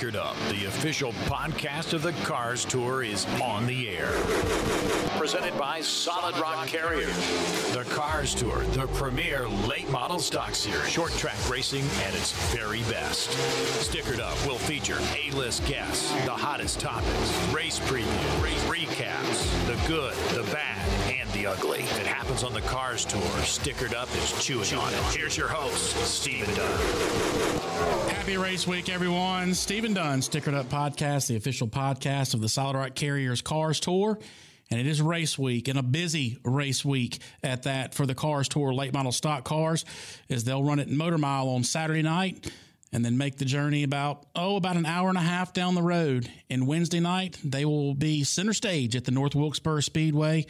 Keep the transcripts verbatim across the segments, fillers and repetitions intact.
Stickered Up, the official podcast of the Cars Tour, is on the air. Presented by Solid Rock Carriers. The Cars Tour, the premier late model stock series, short track racing at its very best. Stickered Up will feature A-list guests, the hottest topics, race preview, race recaps, the good, the bad, and the ugly. If it happens on the Cars Tour, Stickered Up is chewing, chewing on it. On. Here's your host, Stephen Dunn. Happy race week, everyone. Stephen Dunn, Stickered Up Podcast, the official podcast of the Solid Rock Carriers Cars Tour. And it is race week, and a busy race week at that for the Cars Tour late model stock cars, as they'll run at Motor Mile on Saturday night and then make the journey about, oh, about an hour and a half down the road. And Wednesday night, they will be center stage at the North Wilkesboro Speedway.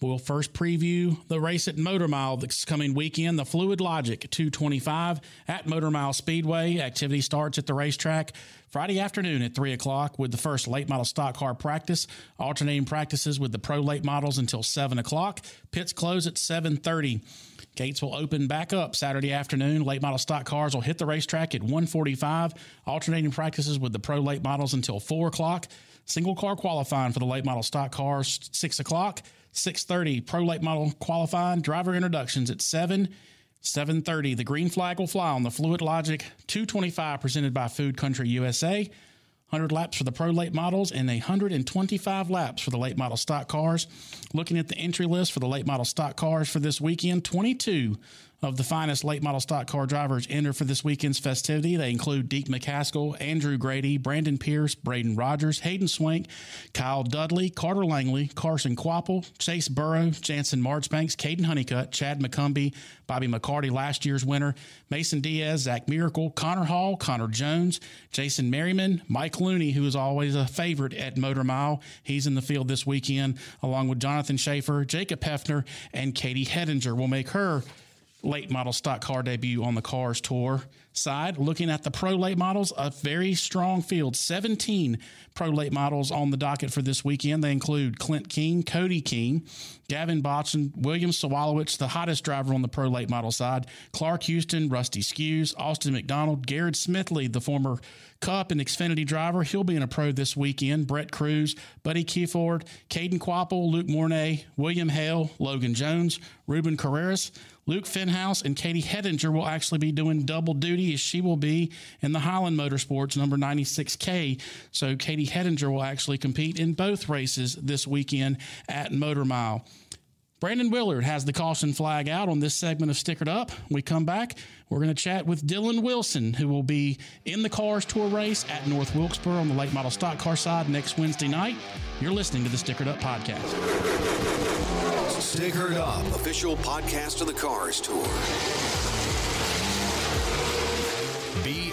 We'll first preview the race at Motor Mile this coming weekend, the Fluid Logic two twenty-five at Motor Mile Speedway. Activity starts at the racetrack Friday afternoon at three o'clock with the first late model stock car practice, alternating practices with the pro late models until seven o'clock. Pits close at seven thirty. Gates will open back up Saturday afternoon. Late model stock cars will hit the racetrack at one forty-five, alternating practices with the pro late models until four o'clock. Single car qualifying for the late model stock cars, six o'clock. six thirty, pro late model qualifying, driver introductions at seven. seven thirty, the green flag will fly on the Fluid Logic two twenty-five presented by Food Country U S A. one hundred laps for the pro late models and one hundred twenty-five laps for the late model stock cars. Looking at the entry list for the late model stock cars for this weekend, twenty-two of the finest late model stock car drivers enter for this weekend's festivity. They include Deke McCaskill, Andrew Grady, Brandon Pierce, Braden Rogers, Hayden Swank, Kyle Dudley, Carter Langley, Carson Quapple, Chase Burrow, Jansen Marchbanks, Caden Honeycutt, Chad McCumbie, Bobby McCarty, last year's winner, Mason Diaz, Zach Miracle, Connor Hall, Connor Jones, Jason Merriman, Mike Looney, who is always a favorite at Motor Mile. He's in the field this weekend, along with Jonathan Schaefer, Jacob Hefner, and Katie Hedinger will make her late model stock car debut on the Cars Tour side. Looking at the pro late models, a very strong field. seventeen pro late models on the docket for this weekend. They include Clint King, Cody King, Gavin Botson, William Sawalowicz, the hottest driver on the pro late model side, Clark Houston, Rusty Skews, Austin McDonald, Garrett Smithley, the former Cup and Xfinity driver. He'll be in a pro this weekend. Brett Cruz, Buddy Keyford, Caden Quapple, Luke Mornay, William Hale, Logan Jones, Ruben Carreras, Luke Finhouse, and Katie Hedinger will actually be doing double duty, as she will be in the Highland Motorsports number ninety-six K. So Katie Hedinger will actually compete in both races this weekend at Motor Mile. Brandon Willard has the caution flag out on this segment of Stickered Up. We come back, we're going to chat with Dylan Wilson, who will be in the Cars Tour race at North Wilkesboro on the late model stock car side next Wednesday night. You're listening to the Stickered Up Podcast. Stickered Up, official podcast of the Cars Tour. B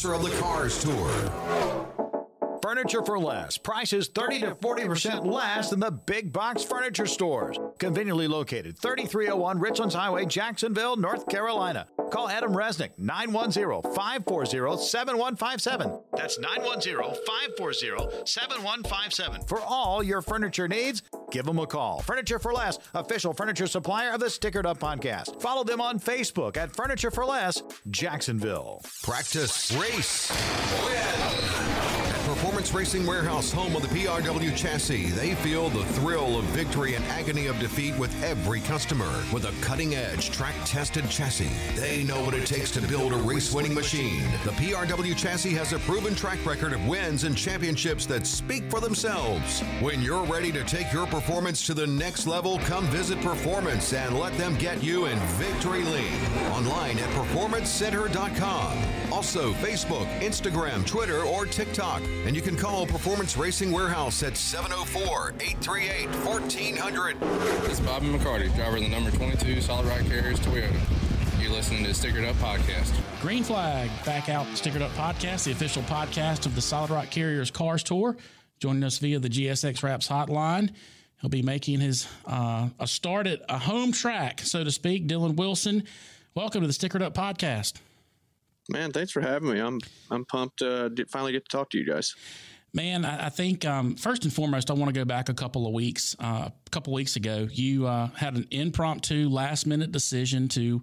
of the Cars Tour. Furniture for less. Prices thirty to forty percent less than the big box furniture stores. Conveniently located thirty-three oh one Richlands Highway, Jacksonville, North Carolina. Call Adam Resnick, nine one zero, five four zero, seven one five seven. That's nine one zero, five four zero, seven one five seven. For all your furniture needs, give them a call. Furniture for Less, official furniture supplier of the Stickered Up Podcast. Follow them on Facebook at Furniture for Less Jacksonville. Practice, race, win. Performance Racing Warehouse, home of the P R W chassis, they feel the thrill of victory and agony of defeat with every customer. With a cutting-edge, track-tested chassis, they know what it takes to build a race-winning machine. The P R W chassis has a proven track record of wins and championships that speak for themselves. When you're ready to take your performance to the next level, come visit Performance and let them get you in Victory Lane. Online at performance center dot com. Also, Facebook, Instagram, Twitter, or TikTok. And you can call Performance Racing Warehouse at seven oh four, eight three eight, one four zero zero. This is Bobby McCarty, driver of the number twenty-two Solid Rock Carriers Toyota. You're listening to Stickered Up Podcast. Green flag, back out. Stickered Up Podcast, the official podcast of the Solid Rock Carriers Cars Tour. Joining us via the G S X Wraps hotline, he'll be making his uh, a start at a home track, so to speak. Dylan Wilson, welcome to the Stickered Up Podcast. Man, thanks for having me. I'm I'm pumped uh, to finally get to talk to you guys. Man, I, I think um, first and foremost, I want to go back a couple of weeks. Uh, a couple of weeks ago, you uh, had an impromptu, last-minute decision to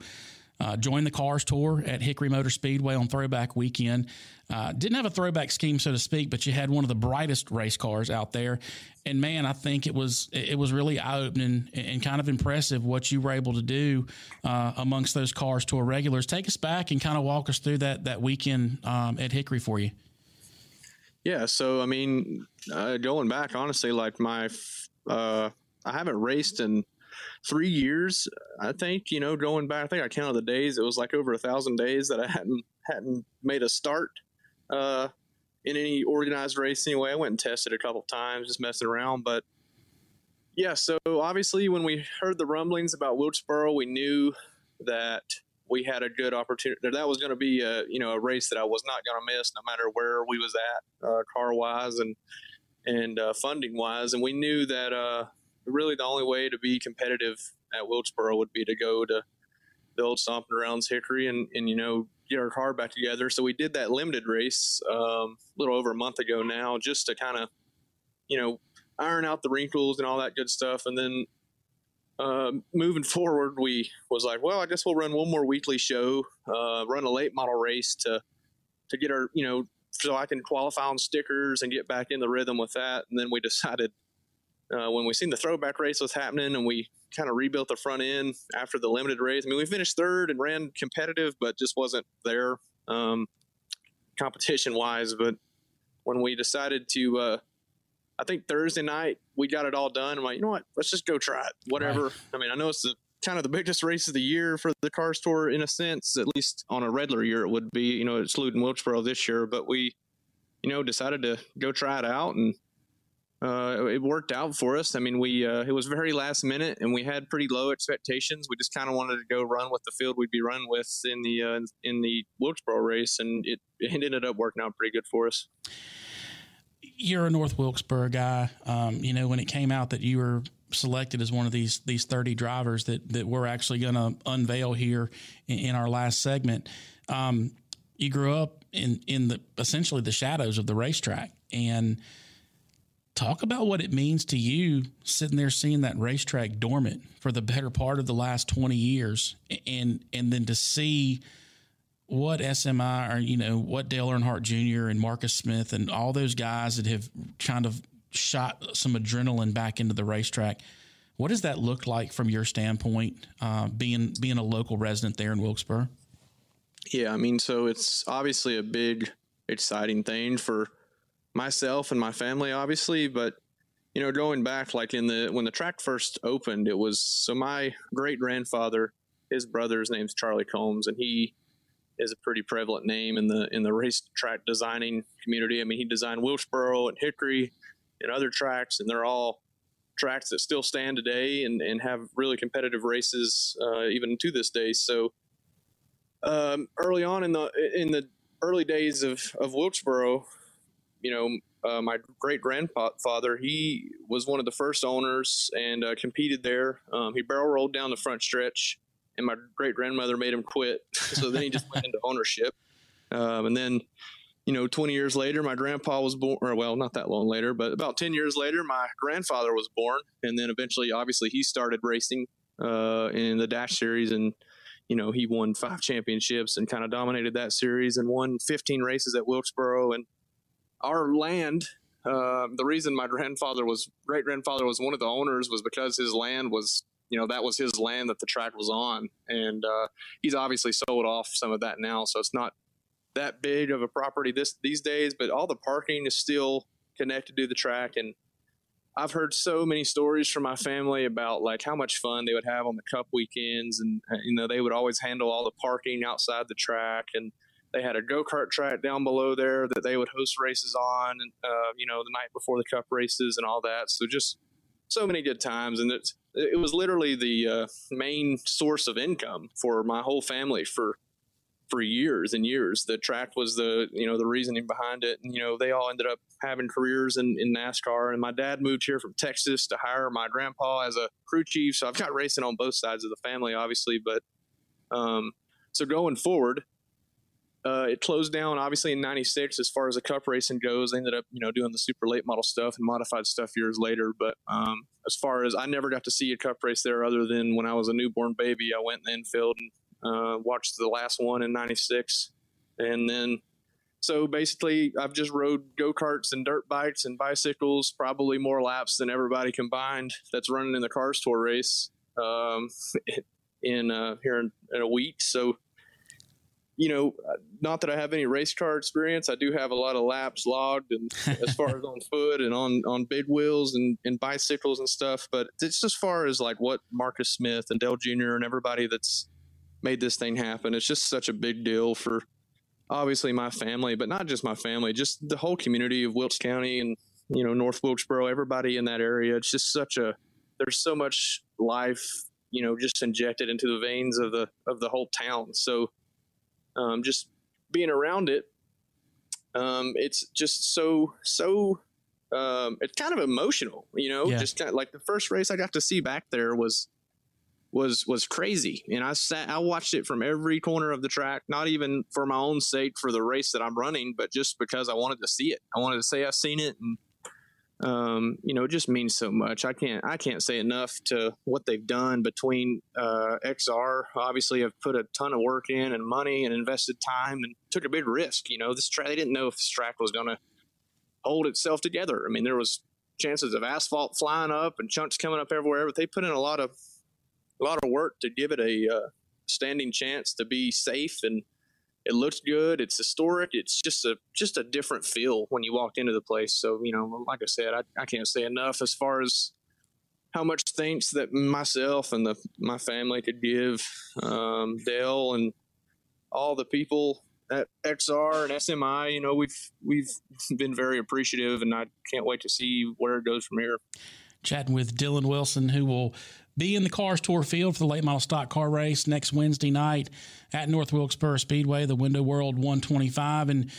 uh, join the Cars Tour at Hickory Motor Speedway on Throwback Weekend. Uh, didn't have a throwback scheme, so to speak, but you had one of the brightest race cars out there. And man, I think it was it was really eye-opening and kind of impressive what you were able to do uh, amongst those Cars Tour regulars. Take us back and kind of walk us through that that weekend um, at Hickory for you. Yeah, so I mean, uh, going back, honestly, like my, uh, I haven't raced in three years. I think you know, going back, I think I counted the days. It was like over a thousand days that I hadn't hadn't made a start. Uh, in any organized race anyway. I went and tested a couple of times, just messing around. But yeah, so obviously when we heard the rumblings about Wilkesboro, we knew that we had a good opportunity. That was going to be a, you know, a race that I was not going to miss no matter where we was at, uh, car wise and, and, uh, funding wise. And we knew that, uh, really the only way to be competitive at Wilkesboro would be to go to the old stomping grounds Hickory and, and, you know, get our car back together. So we did that limited race um, a little over a month ago now, just to kind of, you know, iron out the wrinkles and all that good stuff. And then uh, moving forward, we was like, well, I guess we'll run one more weekly show, uh, run a late model race to, to get our, you know, so I can qualify on stickers and get back in the rhythm with that. And then we decided uh, when we seen the throwback race was happening and we kind of rebuilt the front end after the limited race. I mean, we finished third and ran competitive, but just wasn't there um, competition wise. But when we decided to, uh, I think Thursday night we got it all done. I'm like, you know what, let's just go try it, whatever. Right. I mean, I know it's the, kind of the biggest race of the year for the Cars Tour in a sense, at least on a regular year it would be, you know, it's Luden Wilkesboro this year, but we, you know, decided to go try it out and, Uh, it worked out for us. I mean, we, uh, it was very last minute and we had pretty low expectations. We just kind of wanted to go run with the field we'd be running with in the, uh, in the Wilkesboro race. And it, it ended up working out pretty good for us. You're a North Wilkesboro guy. Um, you know, when it came out that you were selected as one of these, these thirty drivers that, that we're actually going to unveil here in, in our last segment, um, you grew up in, in the, essentially the shadows of the racetrack. And talk about what it means to you sitting there seeing that racetrack dormant for the better part of the last twenty years and and then to see what S M I or, you know, what Dale Earnhardt Junior and Marcus Smith and all those guys that have kind of shot some adrenaline back into the racetrack. What does that look like from your standpoint, uh, being being a local resident there in Wilkesboro? Yeah, I mean, so it's obviously a big, exciting thing for myself and my family, obviously, but you know, going back, like in the, when the track first opened, it was, so my great grandfather, his brother's name's Charlie Combs, and he is a pretty prevalent name in the, in the racetrack designing community. I mean, he designed Wilkesboro and Hickory and other tracks, and they're all tracks that still stand today and, and have really competitive races, uh, even to this day. So, um, early on in the, in the early days of, of Wilkesboro, you know, uh, my great grandfather, he was one of the first owners and uh, competed there. Um, he barrel rolled down the front stretch and my great grandmother made him quit. So then he just went into ownership. Um, and then, you know, twenty years later, my grandpa was born, or well, not that long later, but about ten years later, my grandfather was born. And then eventually, obviously he started racing uh, in the Dash series and, you know, he won five championships and kind of dominated that series and won fifteen races at Wilkesboro. And, our land, uh, the reason my grandfather was, great grandfather was one of the owners, was because his land was, you know, that was his land that the track was on. And uh, he's obviously sold off some of that now. So it's not that big of a property this these days, but all the parking is still connected to the track. And I've heard so many stories from my family about like how much fun they would have on the cup weekends. And, you know, they would always handle all the parking outside the track. And they had a go-kart track down below there that they would host races on, and uh, you know, the night before the cup races and all that. So just so many good times. And it's, it was literally the uh, main source of income for my whole family for, for years and years. The track was the, you know, the reasoning behind it. And, you know, they all ended up having careers in, in NASCAR. And my dad moved here from Texas to hire my grandpa as a crew chief. So I've got racing on both sides of the family, obviously. But um, so going forward, uh, it closed down, obviously, in ninety-six as far as the cup racing goes. I ended up, you know, doing the super late model stuff and modified stuff years later. But um, as far as I never got to see a cup race there other than when I was a newborn baby, I went in the infield and uh, watched the last one in ninety-six. And then so basically I've just rode go-karts and dirt bikes and bicycles, probably more laps than everybody combined that's running in the Cars Tour race um, in uh, here in, in a week. So, you know, not that I have any race car experience. I do have a lot of laps logged, and as far as on foot and on, on big wheels and, and bicycles and stuff. But it's as far as like what Marcus Smith and Dale Junior and everybody that's made this thing happen. It's just such a big deal for obviously my family, but not just my family, just the whole community of Wilkes County and, you know, North Wilkesboro, everybody in that area. It's just such a, there's so much life, you know, just injected into the veins of the, of the whole town. So, Um, just being around it, um, it's just so, so, um, it's kind of emotional, you know, yeah. Just kind of, like the first race I got to see back there was, was, was crazy. And I sat, I watched it from every corner of the track, not even for my own sake for the race that I'm running, but just because I wanted to see it. I wanted to say I've seen it. And, um, you know, it just means so much. I can't, I can't say enough to what they've done between, uh, X R. Obviously have put a ton of work in and money and invested time and took a big risk. You know, this track, they didn't know if this track was going to hold itself together. I mean, there was chances of asphalt flying up and chunks coming up everywhere, but they put in a lot of, a lot of work to give it a, uh, standing chance to be safe. And it looks good. It's historic. It's just a just a different feel when you walked into the place. So, you know, like I said, I, I can't say enough as far as how much thanks that myself and the my family could give um, Dale and all the people at X R and S M I. You know, we've we've been very appreciative, and I can't wait to see where it goes from here. Chatting with Dylan Wilson, who will be in the Cars Tour field for the late model stock car race next Wednesday night at North Wilkesboro Speedway, the Window World one twenty-five. And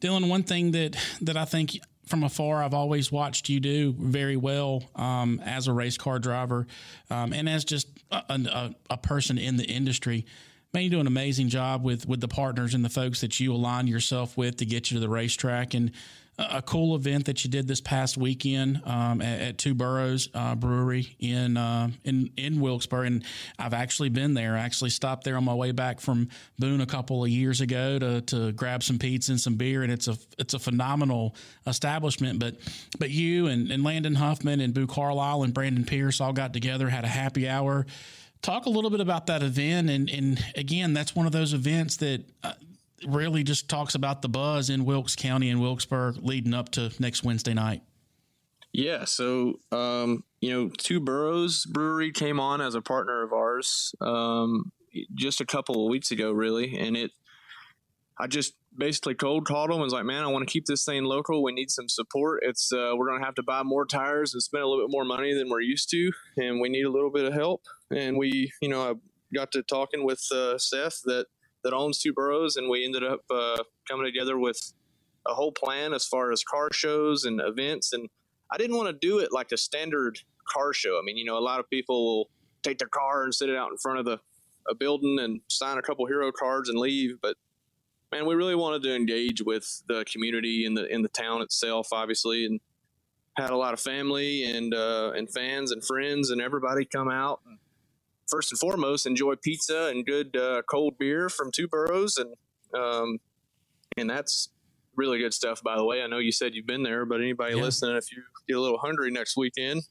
Dylan, one thing that, that I think from afar, I've always watched you do very well um, as a race car driver um, and as just a, a, a person in the industry. Man, you do an amazing job with, with the partners and the folks that you align yourself with to get you to the racetrack. And a cool event that you did this past weekend um, at, at Two Boroughs uh, Brewery in, uh, in in Wilkesboro, and I've actually been there. I actually stopped there on my way back from Boone a couple of years ago to to grab some pizza and some beer, and it's a it's a phenomenal establishment. But but you and, and Landon Huffman and Boo Carlisle and Brandon Pierce all got together, had a happy hour. Talk a little bit about that event, and and again, that's one of those events that. Uh, really just talks about the buzz in Wilkes County and Wilkesboro leading up to next Wednesday night. Yeah. So, um, you know, Two Boroughs Brewery came on as a partner of ours, um, just a couple of weeks ago, really. And it, I just basically cold called them and was like, man, I want to keep this thing local. We need some support. It's, uh, we're going to have to buy more tires and spend a little bit more money than we're used to. And we need a little bit of help. And we, you know, I got to talking with, uh, Seth that, that owns Two Boroughs, and we ended up uh, coming together with a whole plan as far as car shows and events. And I didn't want to do it like a standard car show. I mean, you know, a lot of people will take their car and sit it out in front of the a building and sign a couple hero cards and leave. But man, we really wanted to engage with the community and the in the town itself, obviously, and had a lot of family and uh, and fans and friends and everybody come out. And first and foremost, enjoy pizza and good uh, cold beer from Two Boroughs, and um, and that's really good stuff, by the way. I know you said you've been there, but anybody yeah. listening, if you get a little hungry next weekend,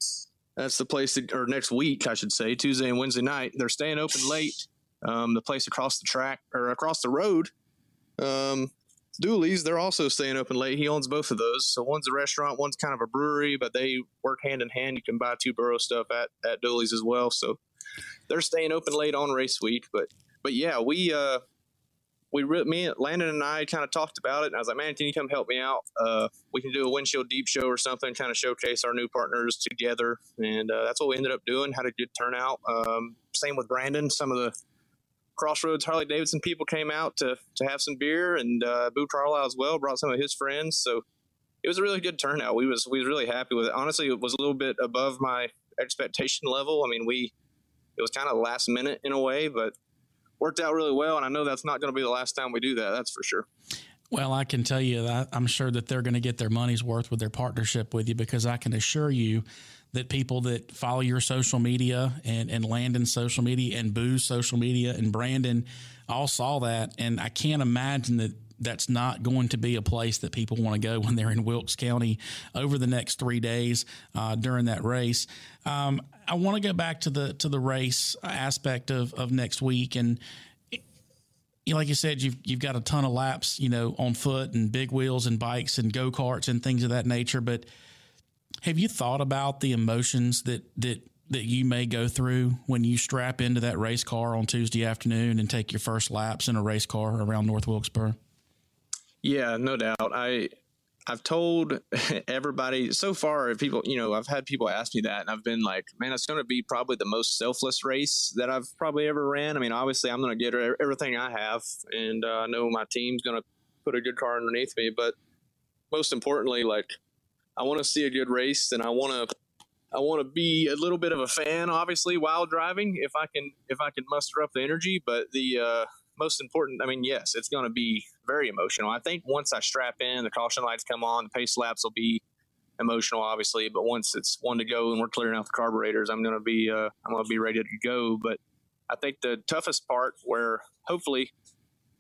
that's the place that, or next week, I should say, Tuesday and Wednesday night, they're staying open late. Um, the place across the track or across the road, um, Dooley's, they're also staying open late. He owns both of those. So one's a restaurant, one's kind of a brewery, but they work hand in hand. You can buy Two Borough stuff at, at Dooley's as well. So they're staying open late on race week. But, but yeah, we, uh, we re- me, Landon and I kind of talked about it, and I was like, man, can you come help me out? Uh, we can do a windshield deep show or something, kind of showcase our new partners together. And uh, that's what we ended up doing, had a good turnout. Um, same with Brandon. Some of the Crossroads Harley-Davidson people came out to, to have some beer, and uh, Boo Carlisle as well brought some of his friends. So it was a really good turnout. We was we was really happy with it. Honestly, it was a little bit above my expectation level. I mean, we it was kind of last minute in a way, but worked out really well, and I know that's not going to be the last time we do that. That's for sure. Well, I can tell you that I'm sure that they're going to get their money's worth with their partnership with you, because I can assure you that people that follow your social media and, and Landon's social media and Boo's social media and Brandon all saw that. And I can't imagine that that's not going to be a place that people want to go when they're in Wilkes County over the next three days uh, during that race. Um, I want to go back to the to the race aspect of, of next week. And it, you know, like you said, you've you've got a ton of laps, you know, on foot and big wheels and bikes and go-karts and things of that nature. But have you thought about the emotions that that that you may go through when you strap into that race car on Tuesday afternoon and take your first laps in a race car around North Wilkesboro? Yeah, no doubt. I, I've told everybody so far, people, you know, I've had people ask me that, and I've been like, man, it's going to be probably the most selfless race that I've probably ever ran. I mean, obviously I'm going to get everything I have, and uh, I know my team's going to put a good car underneath me, but most importantly, like, I want to see a good race, and I want to, I want to be a little bit of a fan, obviously, while driving, if I can, if I can muster up the energy. But the uh, most important, I mean, yes, it's going to be very emotional. I think once I strap in, the caution lights come on, the pace laps will be emotional, obviously. But once it's one to go and we're clearing out the carburetors, I'm going to be, uh, I'm going to be ready to go. But I think the toughest part, where hopefully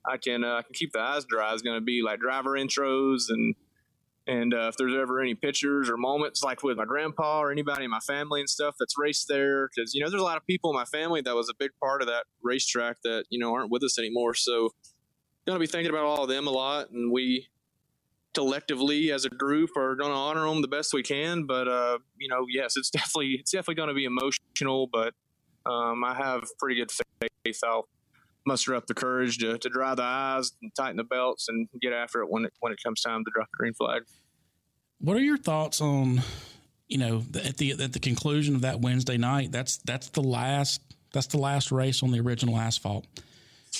I can, uh, I can keep the eyes dry, is going to be like driver intros and. And uh, if there's ever any pictures or moments like with my grandpa or anybody in my family and stuff that's raced there, because, you know, there's a lot of people in my family that was a big part of that racetrack that, you know, aren't with us anymore. So going to be thinking about all of them a lot. And we collectively as a group are going to honor them the best we can. But, uh, you know, yes, it's definitely it's definitely going to be emotional. But um, I have pretty good faith. I'll muster up the courage to, to dry the eyes and tighten the belts and get after it when it when it comes time to drop the green flag. What are your thoughts on, you know, at the at the conclusion of that Wednesday night? That's that's the last that's the last race on the original asphalt.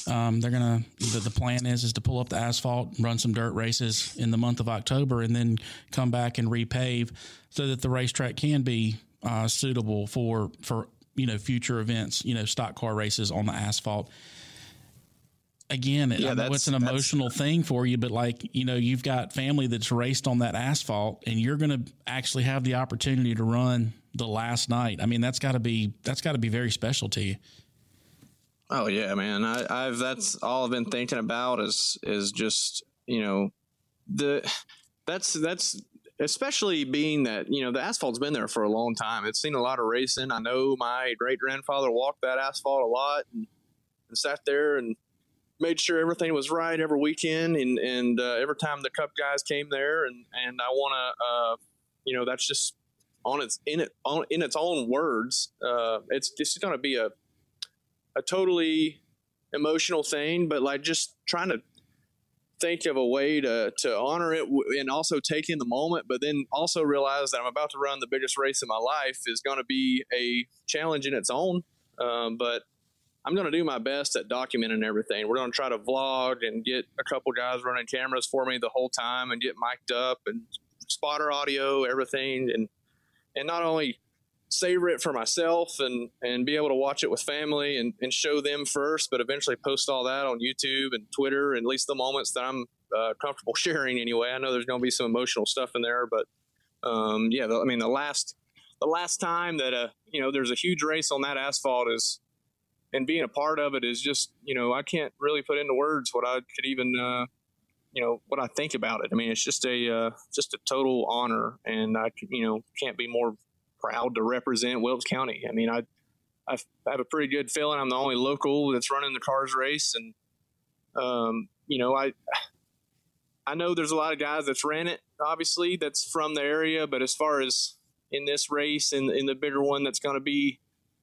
Um, they're gonna the, the plan is is to pull up the asphalt, run some dirt races in the month of October, and then come back and repave so that the racetrack can be uh, suitable for for you know future events, you know, stock car races on the asphalt. Again, yeah, I know it's an emotional thing for you, but like, you know, you've got family that's raced on that asphalt, and you're going to actually have the opportunity to run the last night. I mean, that's got to be that's got to be very special to you. Oh yeah, man. I, I've that's all I've been thinking about is is just, you know, the that's that's especially being that, you know, the asphalt's been there for a long time. It's seen a lot of racing. I know my great grandfather walked that asphalt a lot and, and sat there and made sure everything was right every weekend, and and uh, every time the Cup guys came there, and and I want to, uh, you know, that's just on its in it on in its own words. Uh, it's just going to be a a totally emotional thing, but like just trying to think of a way to to honor it w- and also take in the moment, but then also realize that I'm about to run the biggest race of my life is going to be a challenge in its own, um, but. I'm going to do my best at documenting everything. We're going to try to vlog and get a couple guys running cameras for me the whole time and get mic'd up and spotter audio, everything. And, and not only savor it for myself and, and be able to watch it with family and, and show them first, but eventually post all that on YouTube and Twitter, and at least the moments that I'm uh, comfortable sharing anyway. I know there's going to be some emotional stuff in there, but um, yeah, the, I mean, the last, the last time that, uh, you know, there's a huge race on that asphalt is, and being a part of it is just, you know, I can't really put into words what I could even, uh, you know, what I think about it. I mean, it's just a, uh, just a total honor, and I, you know, can't be more proud to represent Wilkes County. I mean, I, I have a pretty good feeling I'm the only local that's running the Cars race. And, um, you know, I, I know there's a lot of guys that's ran it, obviously, that's from the area, but as far as in this race and in, in the bigger one, that's going to be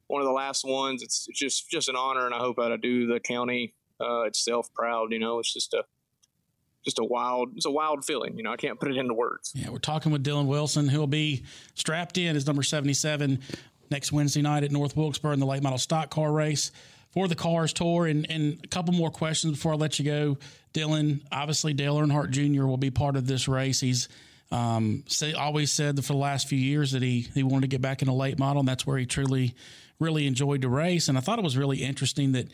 one of the last ones, it's just, just an honor. And I hope I do the county uh, itself proud. You know, it's just a, Just a wild, it's a wild feeling. You know, I can't put it into words. Yeah, we're talking with Dylan Wilson, who will be strapped in as number seventy-seven next Wednesday night at North Wilkesboro in the late model stock car race for the Cars Tour. And, and a couple more questions before I let you go. Dylan, obviously Dale Earnhardt Junior will be part of this race. He's um, say, always said that for the last few years that he, he wanted to get back in a late model, and that's where he truly, really enjoyed the race. And I thought it was really interesting that,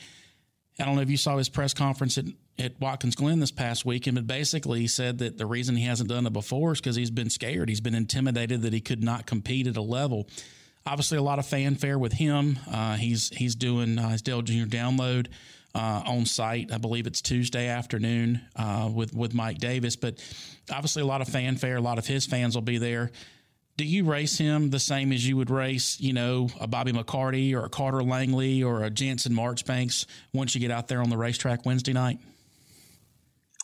I don't know if you saw his press conference at, at Watkins Glen this past weekend, but basically he said that the reason he hasn't done it before is because he's been scared. He's been intimidated that he could not compete at a level. Obviously, a lot of fanfare with him. Uh, he's he's doing uh, his Dale Junior Download uh, on site. I believe it's Tuesday afternoon uh, with, with Mike Davis. But obviously, a lot of fanfare. A lot of his fans will be there. Do you race him the same as you would race, you know, a Bobby McCarty or a Carter Langley or a Jansen Marchbanks once you get out there on the racetrack Wednesday night?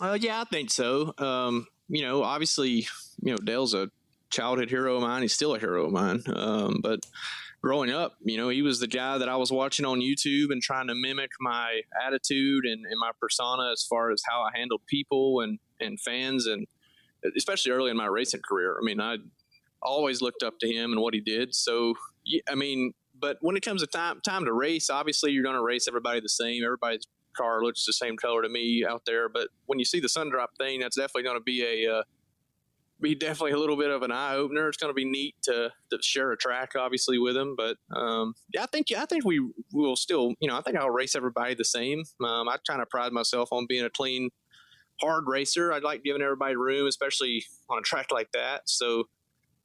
Uh, yeah, I think so. Um, you know, obviously, you know, Dale's a childhood hero of mine. He's still a hero of mine. Um, but growing up, you know, he was the guy that I was watching on YouTube and trying to mimic my attitude and, and my persona as far as how I handled people and, and fans, and especially early in my racing career. I mean, I always looked up to him and what he did. So, I mean, but when it comes to time time to race, obviously you're going to race everybody the same. Everybody's car looks the same color to me out there. But when you see the sun drop thing, that's definitely going to be a uh, be definitely a little bit of an eye opener. It's going to be neat to, to share a track, obviously, with him. But um, yeah, I think yeah, I think we will still, you know, I think I'll race everybody the same. Um, I kind of pride myself on being a clean, hard racer. I'd like giving everybody room, especially on a track like that. So.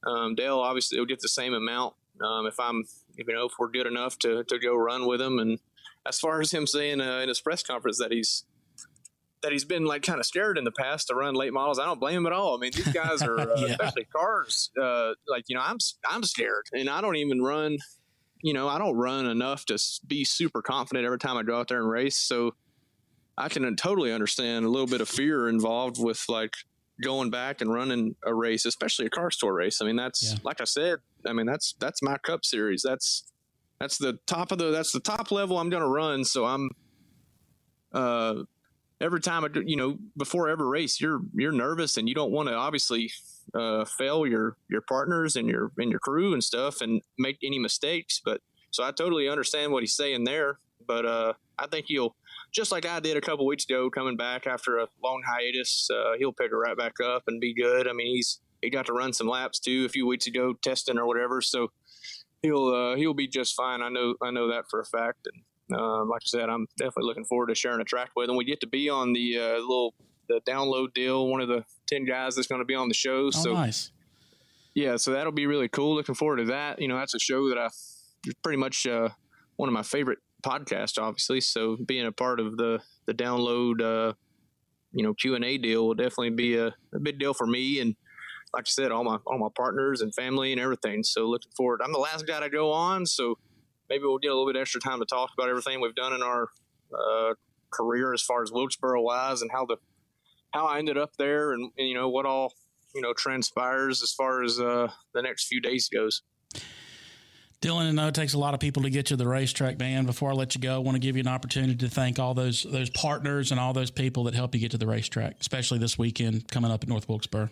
Um, Dale, obviously, will get the same amount um, if I'm, you know, if we're good enough to, to go run with him. And as far as him saying uh, in his press conference that he's that he's been like kind of scared in the past to run late models, I don't blame him at all. I mean, these guys are, uh, yeah. especially cars, uh, like you know, I'm I'm scared, and I don't even run, you know, I don't run enough to be super confident every time I go out there and race. So I can totally understand a little bit of fear involved with like. Going back and running a race, especially a car store race. I mean, that's yeah. like I said, I mean, that's, that's my Cup Series. That's, that's the top of the, that's the top level I'm going to run. So I'm, uh, every time I do, you know, before every race, you're, you're nervous and you don't want to obviously, uh, fail your, your partners and your, and your crew and stuff and make any mistakes. But so I totally understand what he's saying there, but, uh, I think he'll, just like I did a couple weeks ago, coming back after a long hiatus, uh, he'll pick it right back up and be good. I mean, he's he got to run some laps too a few weeks ago, testing or whatever. So he'll uh, he'll be just fine. I know I know that for a fact. And uh, like I said, I'm definitely looking forward to sharing a track with him. We get to be on the uh, little the download deal, one of the ten guys that's going to be on the show. Oh, so nice. Yeah, so that'll be really cool. Looking forward to that. You know, that's a show that I pretty much uh, one of my favorite. Podcast, obviously, so being a part of the the download uh you know Q and A deal will definitely be a, a big deal for me, and like I said, all my all my partners and family and everything. So looking forward. I'm the last guy to go on, so maybe we'll get a little bit extra time to talk about everything we've done in our uh career as far as Wilkesboro wise, and how the how I ended up there, and, and you know what all you know transpires as far as uh the next few days goes. Dylan, I know it takes a lot of people to get to the racetrack, man. Before I let you go, I want to give you an opportunity to thank all those those partners and all those people that help you get to the racetrack, especially this weekend coming up at North Wilkesboro.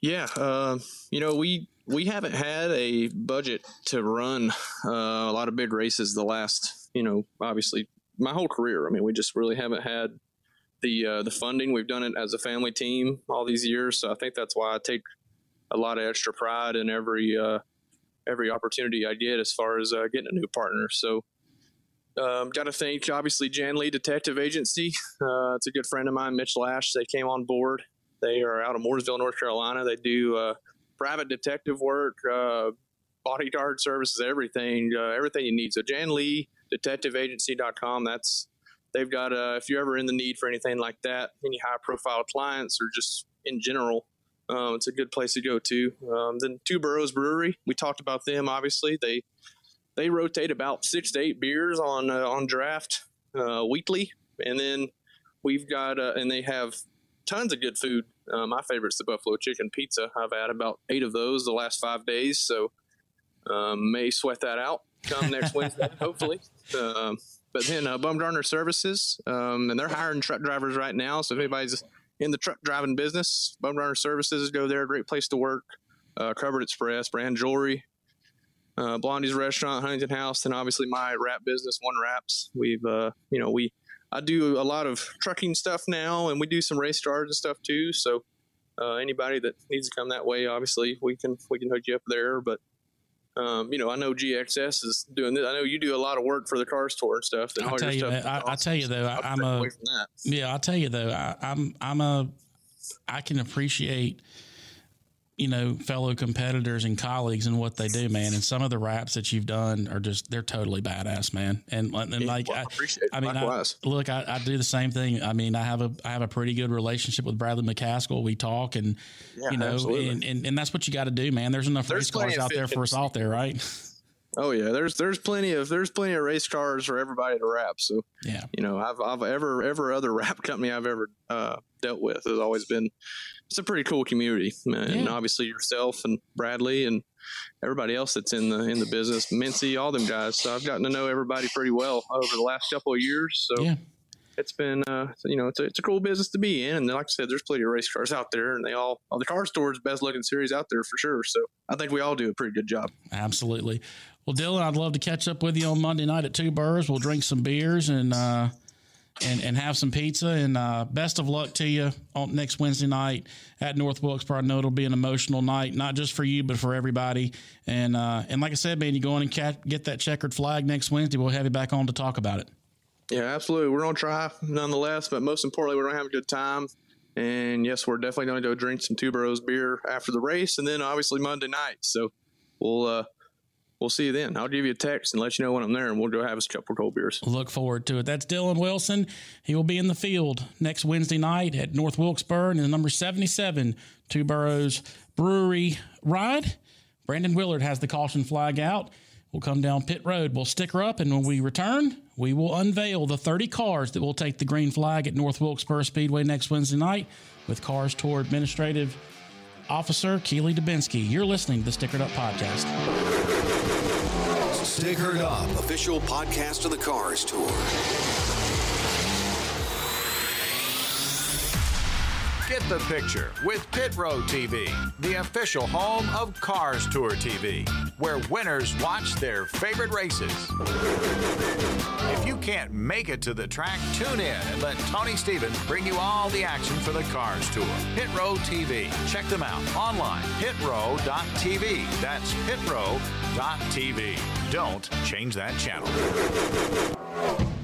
Yeah, uh, you know, we we haven't had a budget to run uh, a lot of big races the last, you know, obviously my whole career. I mean, we just really haven't had the uh, the funding. We've done it as a family team all these years, so I think that's why I take a lot of extra pride in every uh, – every opportunity I get as far as uh, getting a new partner. So um, got to thank, obviously, Jan Lee Detective Agency. Uh, it's a good friend of mine, Mitch Lash. They came on board. They are out of Mooresville, North Carolina. They do uh, private detective work, uh, bodyguard services, everything, uh, everything you need. So Jan Lee Detective Agency dot com. That's they've got a, if you're ever in the need for anything like that, any high profile clients or just in general, um, it's a good place to go to. Um, then Two Boroughs Brewery, we talked about them. Obviously they, they rotate about six to eight beers on, uh, on draft, uh, weekly. And then we've got, uh, and they have tons of good food. Uh, my favorite's the Buffalo Chicken Pizza. I've had about eight of those the last five days. So, um, may sweat that out come next Wednesday, hopefully. Um, But then uh, Bumgarner Services, um, and they're hiring truck drivers right now. So if anybody's in the truck driving business, Bumgarner Services, go there. Great place to work. Uh, Cupboard Express, Brand Jewelry, uh, Blondie's Restaurant, Huntington House, and obviously my wrap business, One Wraps. We've, uh, you know, we I do a lot of trucking stuff now, and we do some race cars and stuff too. So uh, anybody that needs to come that way, obviously we can we can hook you up there, but. Um, you know, I know G X S is doing this. I know you do a lot of work for the Cars Tour and stuff. And I'll, tell you, stuff I, I'll tell you though, I, I'm a, yeah, I'll tell you though, I, I'm, I'm a, I can appreciate, you know, fellow competitors and colleagues and what they do, man. And some of the wraps that you've done are just, they're totally badass, man. And, and yeah, like, well, I, I, appreciate it. I mean, I, look, I, I do the same thing. I mean, I have a, I have a pretty good relationship with Bradley McCaskill. We talk and, yeah, you know, and, and, and that's what you got to do, man. There's enough there's race cars out there for us all there, right? Oh yeah. There's, there's plenty of, there's plenty of race cars for everybody to wrap. So, yeah, you know, I've, I've ever, every other wrap company I've ever uh, dealt with has always been, it's a pretty cool community, man. Yeah. And obviously yourself and Bradley and everybody else that's in the, in the business, Mincy, all them guys. So I've gotten to know everybody pretty well over the last couple of years. So yeah. It's been, uh, you know, it's a, it's a cool business to be in. And like I said, there's plenty of race cars out there and they all, all the Car Store's best looking series out there for sure. So I think we all do a pretty good job. Absolutely. Well, Dylan, I'd love to catch up with you on Monday night at Two Boroughs. We'll drink some beers and, uh, And, and have some pizza, and uh, best of luck to you on next Wednesday night at North Wilkesboro. I know it'll be an emotional night, not just for you, but for everybody. And uh, and like I said, man, you go in and cat, get that checkered flag next Wednesday. We'll have you back on to talk about it. Yeah, absolutely. We're going to try nonetheless, but most importantly, we're going to have a good time. And, yes, we're definitely going to go drink some Two Boroughs beer after the race, and then obviously Monday night. So we'll uh, – We'll see you then. I'll give you a text and let you know when I'm there, and we'll go have us a couple of cold beers. Look forward to it. That's Dylan Wilson. He will be in the field next Wednesday night at North Wilkesboro in the number seventy-seven Two Boroughs Brewery ride. Brandon Willard has the caution flag out. We'll come down pit road. We'll stick her up, and when we return, we will unveil the thirty cars that will take the green flag at North Wilkesboro Speedway next Wednesday night with Cars Tour Administrative Officer Keely Dubinsky. You're listening to the Stickered Up Podcast. Stickered Up, official podcast of the Cars Tour. Get the picture with Pit Road T V, the official home of Cars Tour T V, where winners watch their favorite races. If you can't make it to the track, tune in and let Tony Stevens bring you all the action for the Cars Tour. Pit Road T V. Check them out online, pit row dot t v. That's pit row dot t v. Don't change that channel.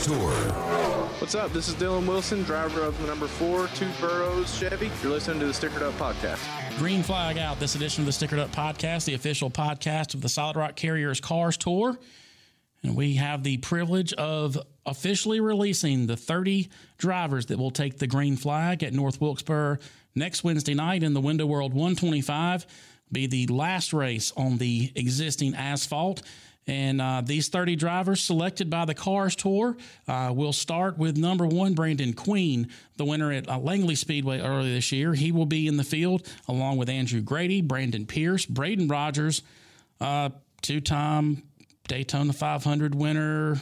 Cars Tour. What's up? This is Dylan Wilson, driver of the number four, Two Boroughs Chevy. You're listening to the Stickered Up Podcast. Green flag out this edition of the Stickered Up Podcast, the official podcast of the Solid Rock Carriers Cars Tour. And we have the privilege of officially releasing the thirty drivers that will take the green flag at North Wilkesboro next Wednesday night in the Window World one twenty-five. Be the last race on the existing asphalt. And uh, these thirty drivers selected by the Cars Tour uh, will start with number one, Brandon Queen, the winner at uh, Langley Speedway earlier this year. He will be in the field along with Andrew Grady, Brandon Pierce, Braden Rogers, uh, two-time Daytona five hundred winner,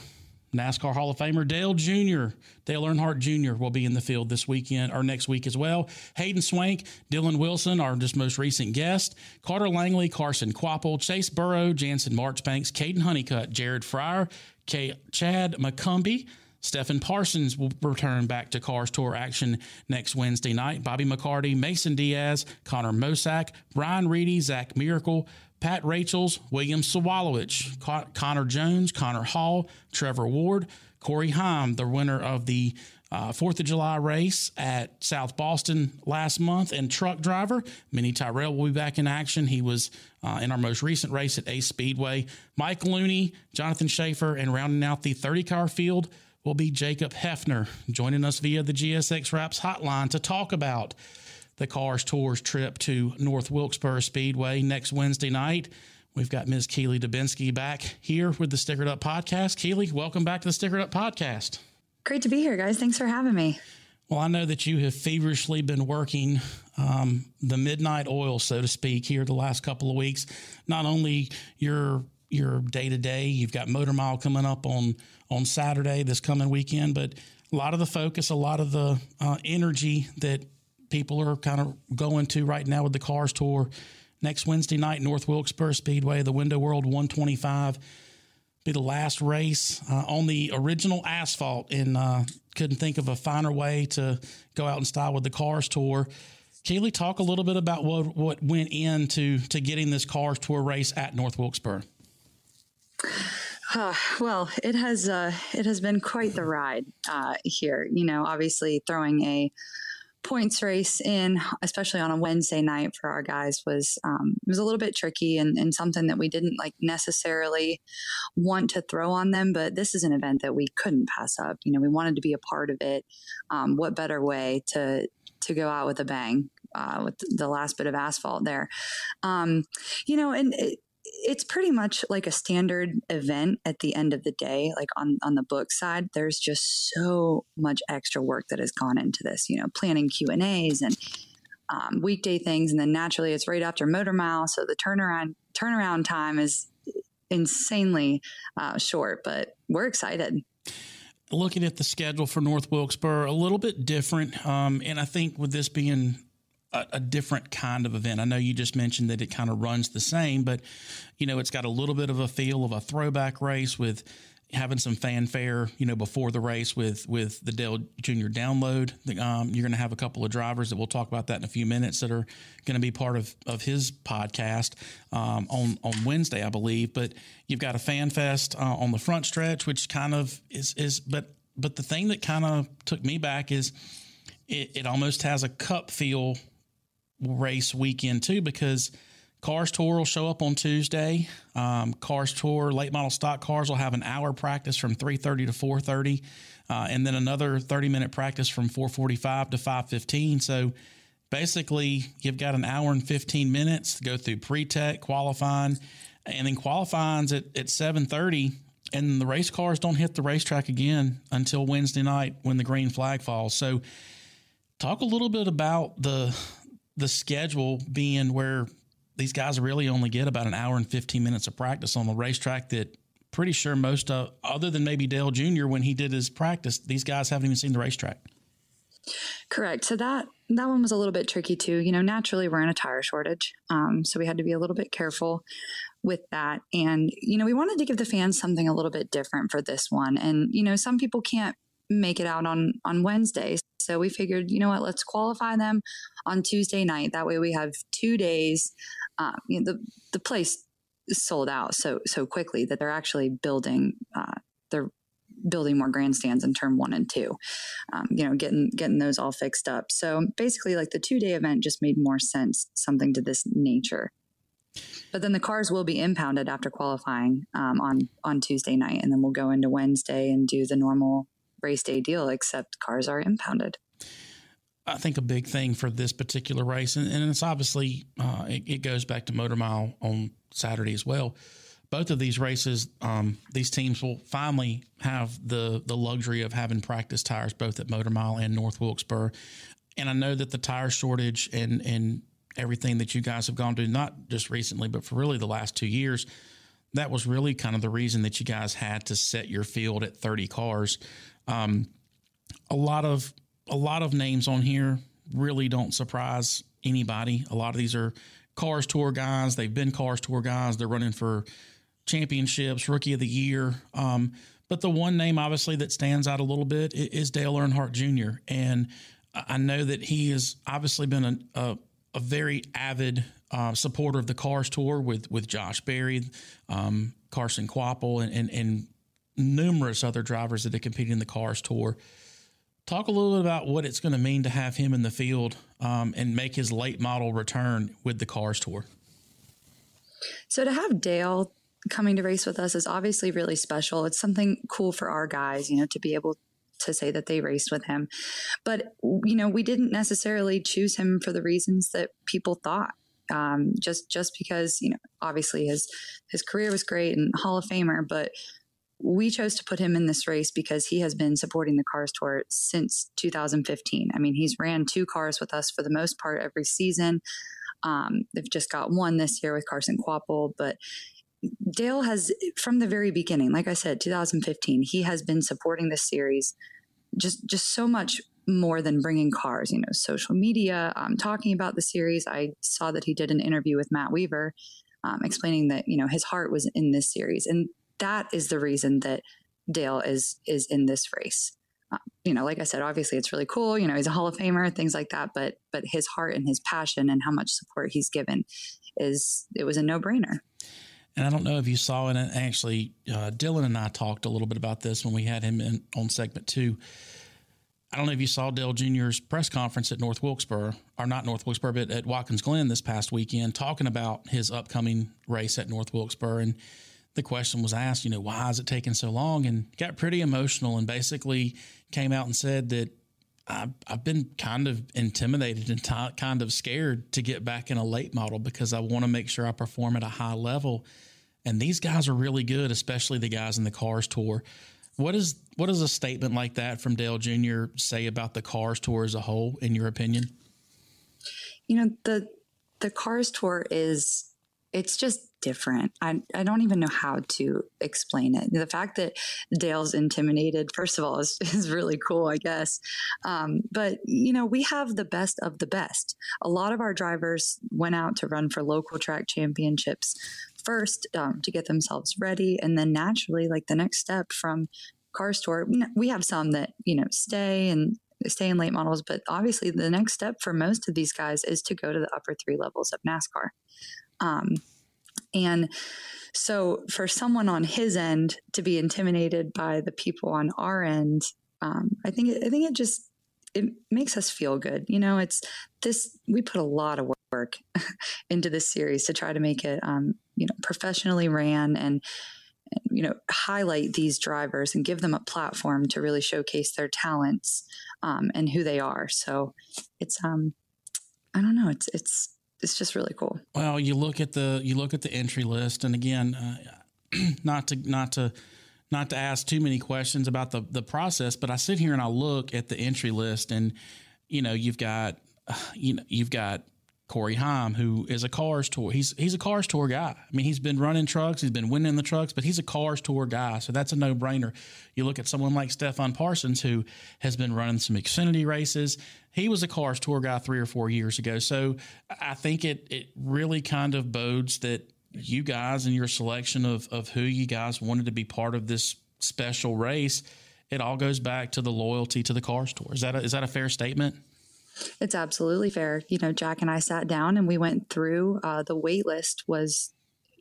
NASCAR Hall of Famer Dale Junior Dale Earnhardt Junior will be in the field this weekend or next week as well. Hayden Swank, Dylan Wilson, our just most recent guest, Carter Langley, Carson Quapple, Chase Burrow, Jansen Marchbanks, Caden Honeycutt, Jared Fryer, K- Chad McCumbie. Stephen Parsons will return back to Cars Tour action next Wednesday night. Bobby McCarty, Mason Diaz, Connor Mosack, Brian Reedy, Zach Miracle, Pat Rachels, William Sawalowicz, Con- Connor Jones, Connor Hall, Trevor Ward, Corey Heim, the winner of the uh, fourth of July race at South Boston last month, and truck driver Minnie Tyrell will be back in action. He was uh, in our most recent race at Ace Speedway. Mike Looney, Jonathan Schaefer, and rounding out the thirty-car field will be Jacob Hefner, joining us via the G S X Wraps hotline to talk about the Cars Tour's trip to North Wilkesboro Speedway next Wednesday night. We've got Miz Keely Dubinsky back here with the Stickered Up Podcast. Keely, welcome back to the Stickered Up Podcast. Great to be here, guys. Thanks for having me. Well, I know that you have feverishly been working um, the midnight oil, so to speak, here the last couple of weeks. Not only your your day-to-day, you've got Motor Mile coming up on, on Saturday, this coming weekend, but a lot of the focus, a lot of the uh, energy that people are kind of going to right now with the Cars Tour. Next Wednesday night, North Wilkesboro Speedway, the Window World one twenty-five, be the last race uh, on the original asphalt, and uh, couldn't think of a finer way to go out in style with the Cars Tour. Keely, talk a little bit about what, what went into to getting this Cars Tour race at North Wilkesboro. Uh, well, it has uh, it has been quite the ride uh, here. You know, obviously throwing a points race in, especially on a Wednesday night for our guys, was um, it was a little bit tricky and, and something that we didn't like necessarily want to throw on them. But this is an event that we couldn't pass up. You know, we wanted to be a part of it. Um, what better way to to go out with a bang uh, with the last bit of asphalt there? Um, you know, and. It, It's pretty much like a standard event at the end of the day. Like on, on the book side, there's just so much extra work that has gone into this, you know, planning Q and A's and um, weekday things. And then naturally it's right after Motor Mile. So the turnaround turnaround time is insanely uh, short, but we're excited. Looking at the schedule for North Wilkesboro, a little bit different. Um, and I think with this being A, a different kind of event. I know you just mentioned that it kind of runs the same, but you know, it's got a little bit of a feel of a throwback race with having some fanfare, you know, before the race with, with the Dale Junior download. The, um, you're going to have a couple of drivers that we'll talk about that in a few minutes that are going to be part of, of his podcast um, on, on Wednesday, I believe, but you've got a fan fest uh, on the front stretch, which kind of is, is, but, but the thing that kind of took me back is it, it almost has a cup feel race weekend too, because Cars Tour will show up on Tuesday. Um, Cars Tour late model stock cars will have an hour practice from three thirty to four thirty, uh, and then another thirty minute practice from four forty five to five fifteen. So basically, you've got an hour and fifteen minutes to go through pre-tech, qualifying, and then qualifying's at at seven thirty, and the race cars don't hit the racetrack again until Wednesday night when the green flag falls. So, talk a little bit about the. the schedule being where these guys really only get about an hour and fifteen minutes of practice on the racetrack that pretty sure most of, other than maybe Dale Junior when he did his practice, these guys haven't even seen the racetrack. Correct. So that, that one was a little bit tricky too. You know, naturally we're in a tire shortage. Um, so we had to be a little bit careful with that. And, you know, we wanted to give the fans something a little bit different for this one. And, you know, some people can't make it out on, on Wednesdays. So we figured, you know what, let's qualify them on Tuesday night. That way we have two days. Um, you know, the, the place is sold out so so quickly that they're actually building uh, their building more grandstands in term one and two, um, you know, getting getting those all fixed up. So basically, like, the two day event just made more sense, something to this nature. But then the cars will be impounded after qualifying um, on on Tuesday night, and then we'll go into Wednesday and do the normal race day deal, except cars are impounded. I think a big thing for this particular race, and, and it's obviously uh, it, it goes back to Motor Mile on Saturday as well. Both of these races, um, these teams will finally have the the luxury of having practice tires, both at Motor Mile and North Wilkesboro. And I know that the tire shortage and and everything that you guys have gone through, not just recently, but for really the last two years, that was really kind of the reason that you guys had to set your field at thirty cars. Um, a lot of a lot of names on here really don't surprise anybody. A lot of these are Cars Tour guys. They've been Cars Tour guys. They're running for championships, Rookie of the Year. Um, but the one name, obviously, that stands out a little bit is Dale Earnhardt Junior And I know that he has obviously been a, a a very avid uh, supporter of the Cars Tour with with Josh Berry, um, Carson Quapple, and, and, and numerous other drivers that are competing in the Cars Tour. Talk a little bit about what it's going to mean to have him in the field um, and make his late model return with the Cars Tour. So to have Dale coming to race with us is obviously really special. It's something cool for our guys, you know, to be able to to say that they raced with him. But, you know, we didn't necessarily choose him for the reasons that people thought. Um, just, just because, you know, obviously his, his career was great and Hall of Famer, but we chose to put him in this race because he has been supporting the Cars Tour since two thousand fifteen. I mean, he's ran two cars with us for the most part every season. Um, they've just got one this year with Carson Quapple, but Dale has, from the very beginning, like I said, two thousand fifteen, he has been supporting this series just just so much more than bringing cars, you know, social media, um, talking about the series. I saw that he did an interview with Matt Weaver um, explaining that, you know, his heart was in this series. And that is the reason that Dale is is in this race. Uh, you know, like I said, obviously it's really cool. You know, he's a Hall of Famer, things like that. But but his heart and his passion and how much support he's given is, it was a no-brainer. And I don't know if you saw, and actually uh, Dylan and I talked a little bit about this when we had him in, on segment two. I don't know if you saw Dale Junior's press conference at North Wilkesboro, or not North Wilkesboro, but at Watkins Glen this past weekend, talking about his upcoming race at North Wilkesboro. And the question was asked, you know, why is it taking so long? And got pretty emotional and basically came out and said that I've, I've been kind of intimidated and t- kind of scared to get back in a late model because I want to make sure I perform at a high level. And these guys are really good, especially the guys in the Cars Tour. What is what does a statement like that from Dale Junior say about the Cars Tour as a whole, in your opinion? You know, the the Cars Tour is, it's just different. I, I don't even know how to explain it. The fact that Dale's intimidated, first of all, is, is really cool, I guess. Um, but, you know, we have the best of the best. A lot of our drivers went out to run for local track championships first um, to get themselves ready. And then naturally, like, the next step from Cars Tour, we have some that, you know, stay and stay in late models. But obviously the next step for most of these guys is to go to the upper three levels of NASCAR. Um, and so for someone on his end to be intimidated by the people on our end, um, I think, it, I think it just, it makes us feel good. You know, it's this, we put a lot of work into this series to try to make it, um, you know, professionally ran and, you know, highlight these drivers and give them a platform to really showcase their talents, um, and who they are. So it's, um, I don't know, it's, it's, it's just really cool. Well, you look at the you look at the entry list, and again, uh, not to not to not to ask too many questions about the the process, but I sit here and I look at the entry list, and you know you've got you know you've got Corey Heim, who is a Cars Tour. He's he's a Cars Tour guy. I mean, he's been running trucks, he's been winning the trucks, but he's a Cars Tour guy, so that's a no-brainer. You look at someone like Stefan Parsons, who has been running some Xfinity races. He was a Cars Tour guy three or four years ago. So I think it it really kind of bodes that you guys and your selection of of who you guys wanted to be part of this special race, it all goes back to the loyalty to the Cars Tour. Is that a, is that a fair statement? It's absolutely fair. You know, Jack and I sat down and we went through, uh, the wait list was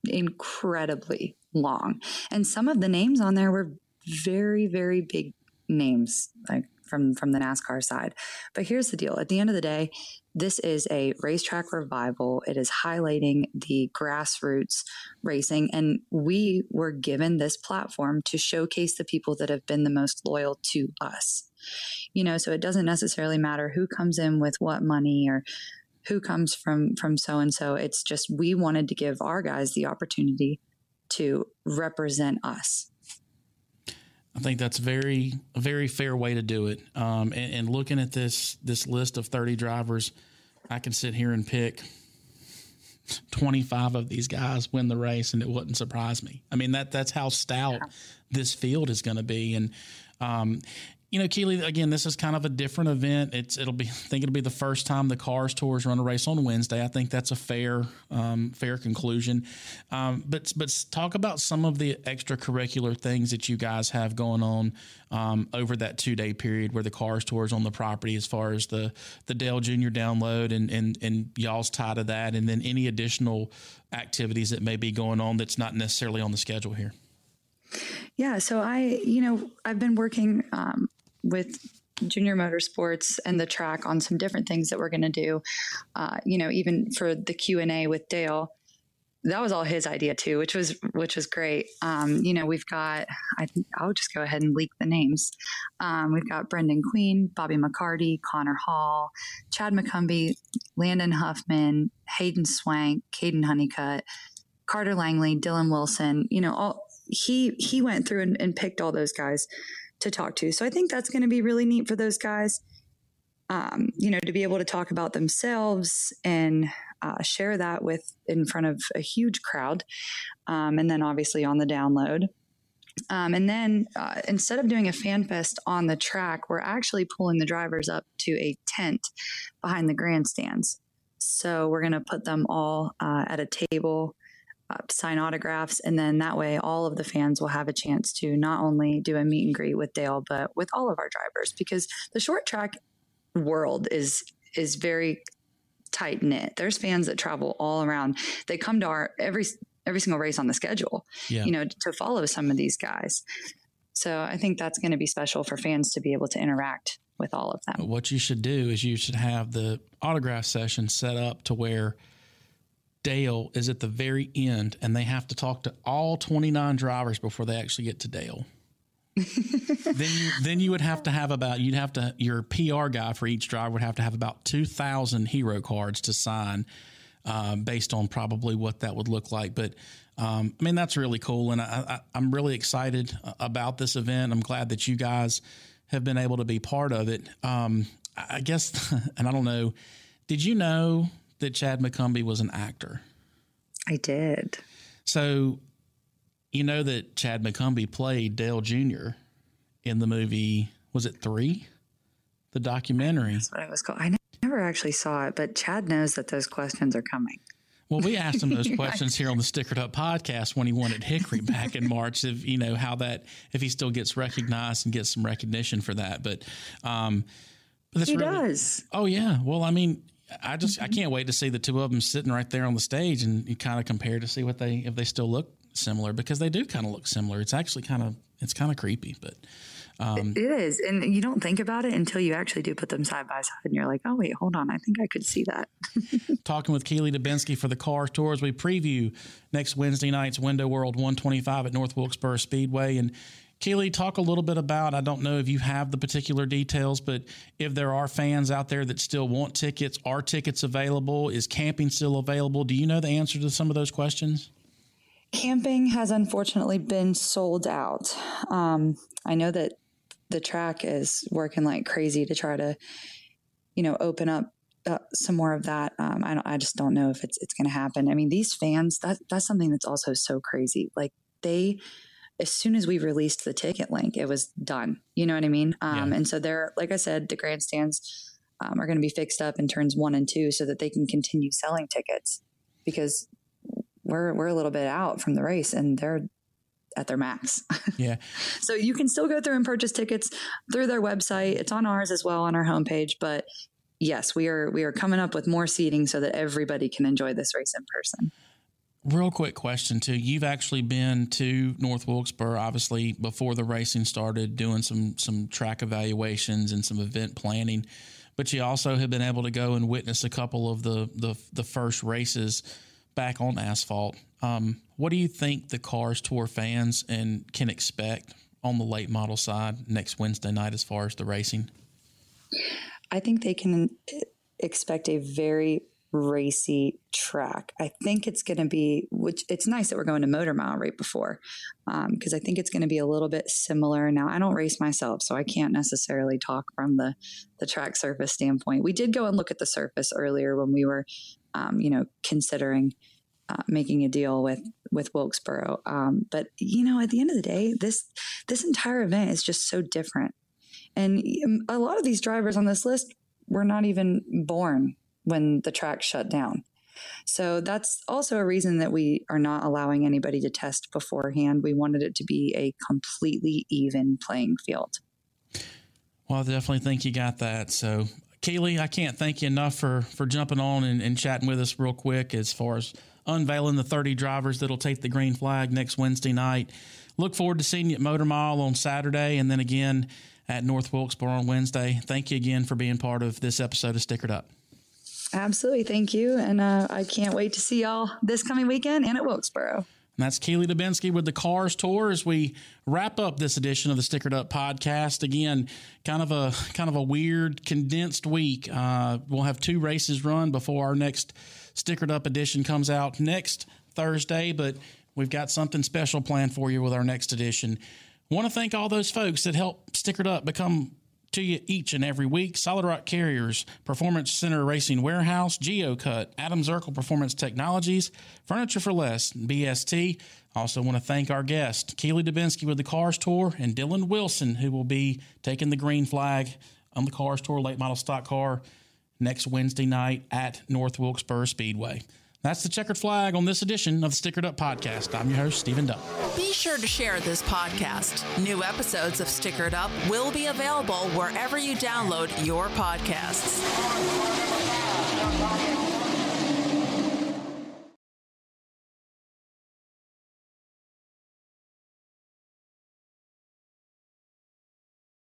incredibly long. And some of the names on there were very, very big names like from, from the NASCAR side. But here's the deal. At the end of the day, this is a racetrack revival. It is highlighting the grassroots racing. And we were given this platform to showcase the people that have been the most loyal to us. You know, so it doesn't necessarily matter who comes in with what money or who comes from, from so-and-so. It's just, we wanted to give our guys the opportunity to represent us. I think that's very, a very fair way to do it. Um, and, and looking at this, this list of thirty drivers, I can sit here and pick twenty-five of these guys win the race, and it wouldn't surprise me. I mean, that that's how stout yeah. this field is going to be. And, um, you know, Keely, again, this is kind of a different event. It's it'll be I think it'll be the first time the Cars Tours run a race on Wednesday. I think that's a fair um, fair conclusion. Um, but but talk about some of the extracurricular things that you guys have going on um, over that two day period where the Cars Tours on the property, as far as the the Dale Junior download and and and y'all's tie to that, and then any additional activities that may be going on that's not necessarily on the schedule here. Yeah, so I you know I've been working. Um, with Junior Motorsports and the track on some different things that we're going to do. Uh, you know, even for the Q and A with Dale, that was all his idea too, which was, which was great. Um, you know, we've got, I think I'll just go ahead and leak the names. Um, we've got Brendan Queen, Bobby McCarty, Connor Hall, Chad McCumbie, Landon Huffman, Hayden Swank, Caden Honeycutt, Carter Langley, Dylan Wilson, you know, all he, he went through and, and picked all those guys to talk to. So I think that's going to be really neat for those guys, um, you know, to be able to talk about themselves and uh, share that with in front of a huge crowd. Um, and then obviously on the download. Um, and then uh, instead of doing a fan fest on the track, we're actually pulling the drivers up to a tent behind the grandstands. So we're going to put them all uh, at a table, Uh, sign autographs, and then that way all of the fans will have a chance to not only do a meet and greet with Dale, but with all of our drivers, because the short track world is is very tight knit. There's fans that travel all around. They come to our every every single race on the schedule, yeah. you know, to follow some of these guys. So I think that's going to be special for fans to be able to interact with all of them. What you should do is you should have the autograph session set up to where Dale is at the very end, and they have to talk to all twenty-nine drivers before they actually get to Dale. then, you, then you would have to have about you'd have to your P R guy for each driver would have to have about two thousand hero cards to sign, uh, based on probably what that would look like. But um, I mean, that's really cool, and I, I, I'm really excited about this event. I'm glad that you guys have been able to be part of it. Um, I guess, and I don't know, did you know that Chad McCumbie was an actor? I did. So, you know that Chad McCumbie played Dale Junior in the movie, was it Three? The documentary. That's what it was called. I never actually saw it, but Chad knows that those questions are coming. Well, we asked him those questions here on the Stickered Up podcast when he won at Hickory back in March, if, you know, how that, if he still gets recognized and gets some recognition for that. But, um, but that's he really, does. Oh, yeah. Well, I mean, I just I can't wait to see the two of them sitting right there on the stage and you kind of compare to see what they if they still look similar, because they do kind of look similar. It's actually kind of it's kind of creepy, but um, it is, and you don't think about it until you actually do put them side by side, and you're like, oh wait, hold on, I think I could see that. Talking with Keely Dubinsky for the Cars Tours, we preview next Wednesday night's Window World one twenty-five at North Wilkesboro Speedway. And Keely, talk a little bit about, I don't know if you have the particular details, but if there are fans out there that still want tickets, are tickets available? Is camping still available? Do you know the answer to some of those questions? Camping has unfortunately been sold out. Um, I know that the track is working like crazy to try to, you know, open up uh, some more of that. Um, I, don't, I just don't know if it's it's going to happen. I mean, these fans, that, that's something that's also so crazy. Like they... as soon as we released the ticket link, it was done. You know what I mean? Um, yeah. And so they're, like I said, the grandstands um, are going to be fixed up in turns one and two so that they can continue selling tickets, because we're, we're a little bit out from the race and they're at their max. Yeah. So you can still go through and purchase tickets through their website. It's on ours as well, on our homepage, but yes, we are, we are coming up with more seating so that everybody can enjoy this race in person. Real quick question, too. You've actually been to North Wilkesboro, obviously, before the racing started, doing some some track evaluations and some event planning. But you also have been able to go and witness a couple of the the, the first races back on asphalt. Um, what do you think the Cars Tour fans and can expect on the late model side next Wednesday night as far as the racing? I think they can expect a very racy track. I think it's going to be, which it's nice that we're going to Motor Mile right before, because um, I think it's going to be a little bit similar. Now, I don't race myself, so I can't necessarily talk from the, the track surface standpoint. We did go and look at the surface earlier when we were, um, you know, considering uh, making a deal with, with Wilkesboro. Um, but, you know, at the end of the day, this this entire event is just so different. And a lot of these drivers on this list were not even born when the track shut down. So that's also a reason that we are not allowing anybody to test beforehand. We wanted it to be a completely even playing field. Well, I definitely think you got that. So, Kaylee, I can't thank you enough for, for jumping on and, and chatting with us real quick as far as unveiling the thirty drivers that'll take the green flag next Wednesday night. Look forward to seeing you at Motor Mile on Saturday and then again at North Wilkesboro on Wednesday. Thank you again for being part of this episode of Stickered Up. Absolutely. Thank you. And uh, I can't wait to see y'all this coming weekend and at Wilkesboro. And that's Keely Dubinsky with the Cars Tour as we wrap up this edition of the Stickered Up podcast. Again, kind of a kind of a weird, condensed week. Uh, we'll have two races run before our next Stickered Up edition comes out next Thursday, but we've got something special planned for you with our next edition. Want to thank all those folks that helped Stickered Up become to you each and every week. Solid Rock Carriers, Performance Center Racing Warehouse, GeoCut, Adam Zirkle Performance Technologies, Furniture for Less, B S T. Also want to thank our guest, Keely Dubinsky with the Cars Tour, and Dylan Wilson, who will be taking the green flag on the Cars Tour Late Model Stock Car next Wednesday night at North Wilkesboro Speedway. That's the checkered flag on this edition of the Stickered Up Podcast. I'm your host, Stephen Dunn. Be sure to share this podcast. New episodes of Stickered Up will be available wherever you download your podcasts.